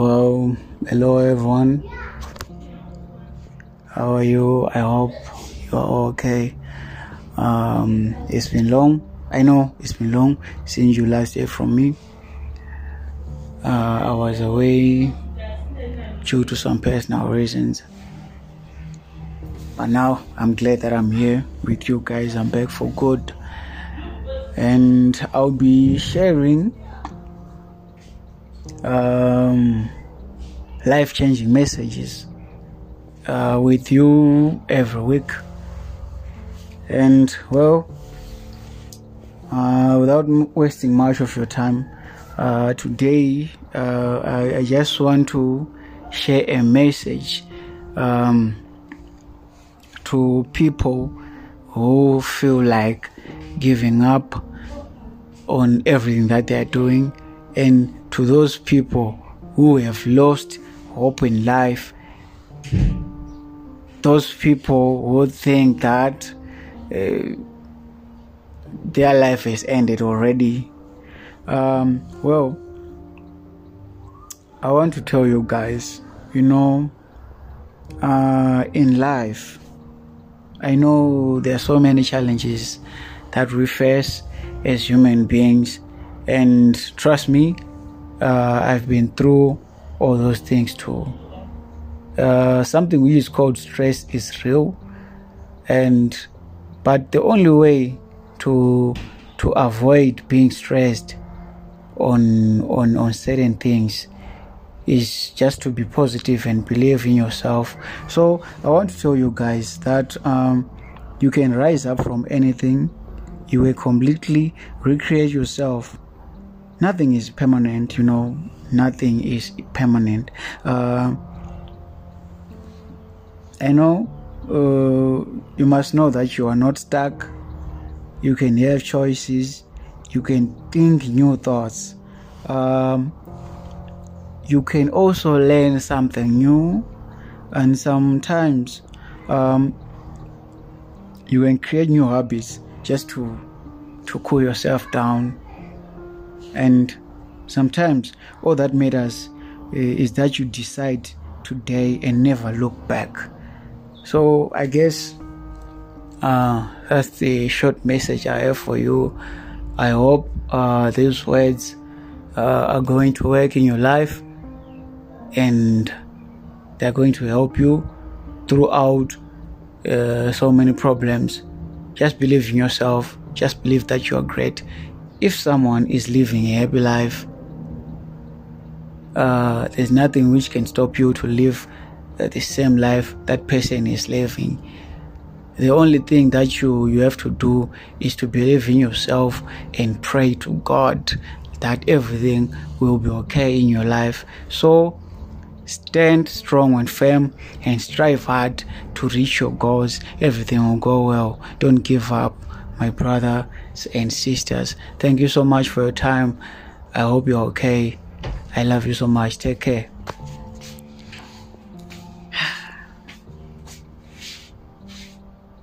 Hello everyone, how are you? I hope you're okay. It's been long. I know it's been long since you last heard from me. I was away due to some personal reasons, but now I'm glad that I'm here with you guys. I'm back for good, and I'll be sharing life-changing messages with you every week. And well, without wasting much of your time, today I just want to share a message to people who feel like giving up on everything that they are doing, and to those people who have lost hope in life, those people who think that their life has ended already. Well, I want to tell you guys, in life, I know there are so many challenges that we face as human beings, and trust me, I've been through all those things too. Something which is called stress is real, but the only way to avoid being stressed on certain things is just to be positive and believe in yourself. So I want to tell you guys that you can rise up from anything. You will completely recreate yourself. Nothing is permanent, nothing is permanent. I know you must know that you are not stuck. You can have choices. You can think new thoughts. You can also learn something new. And sometimes you can create new habits just to cool yourself down. And sometimes all that matters is that you decide today and never look back. So I guess that's the short message I have for you. I hope these words are going to work in your life, and they're going to help you throughout so many problems. Just believe in yourself. Just believe that you are great. If someone is living a happy life, there's nothing which can stop you to live the same life that person is living. The only thing that you have to do is to believe in yourself and pray to God that everything will be okay in your life. So stand strong and firm and strive hard to reach your goals. Everything will go well. Don't give up, my brother and sisters. Thank you so much for your time. I hope you're okay. I love you so much. Take care.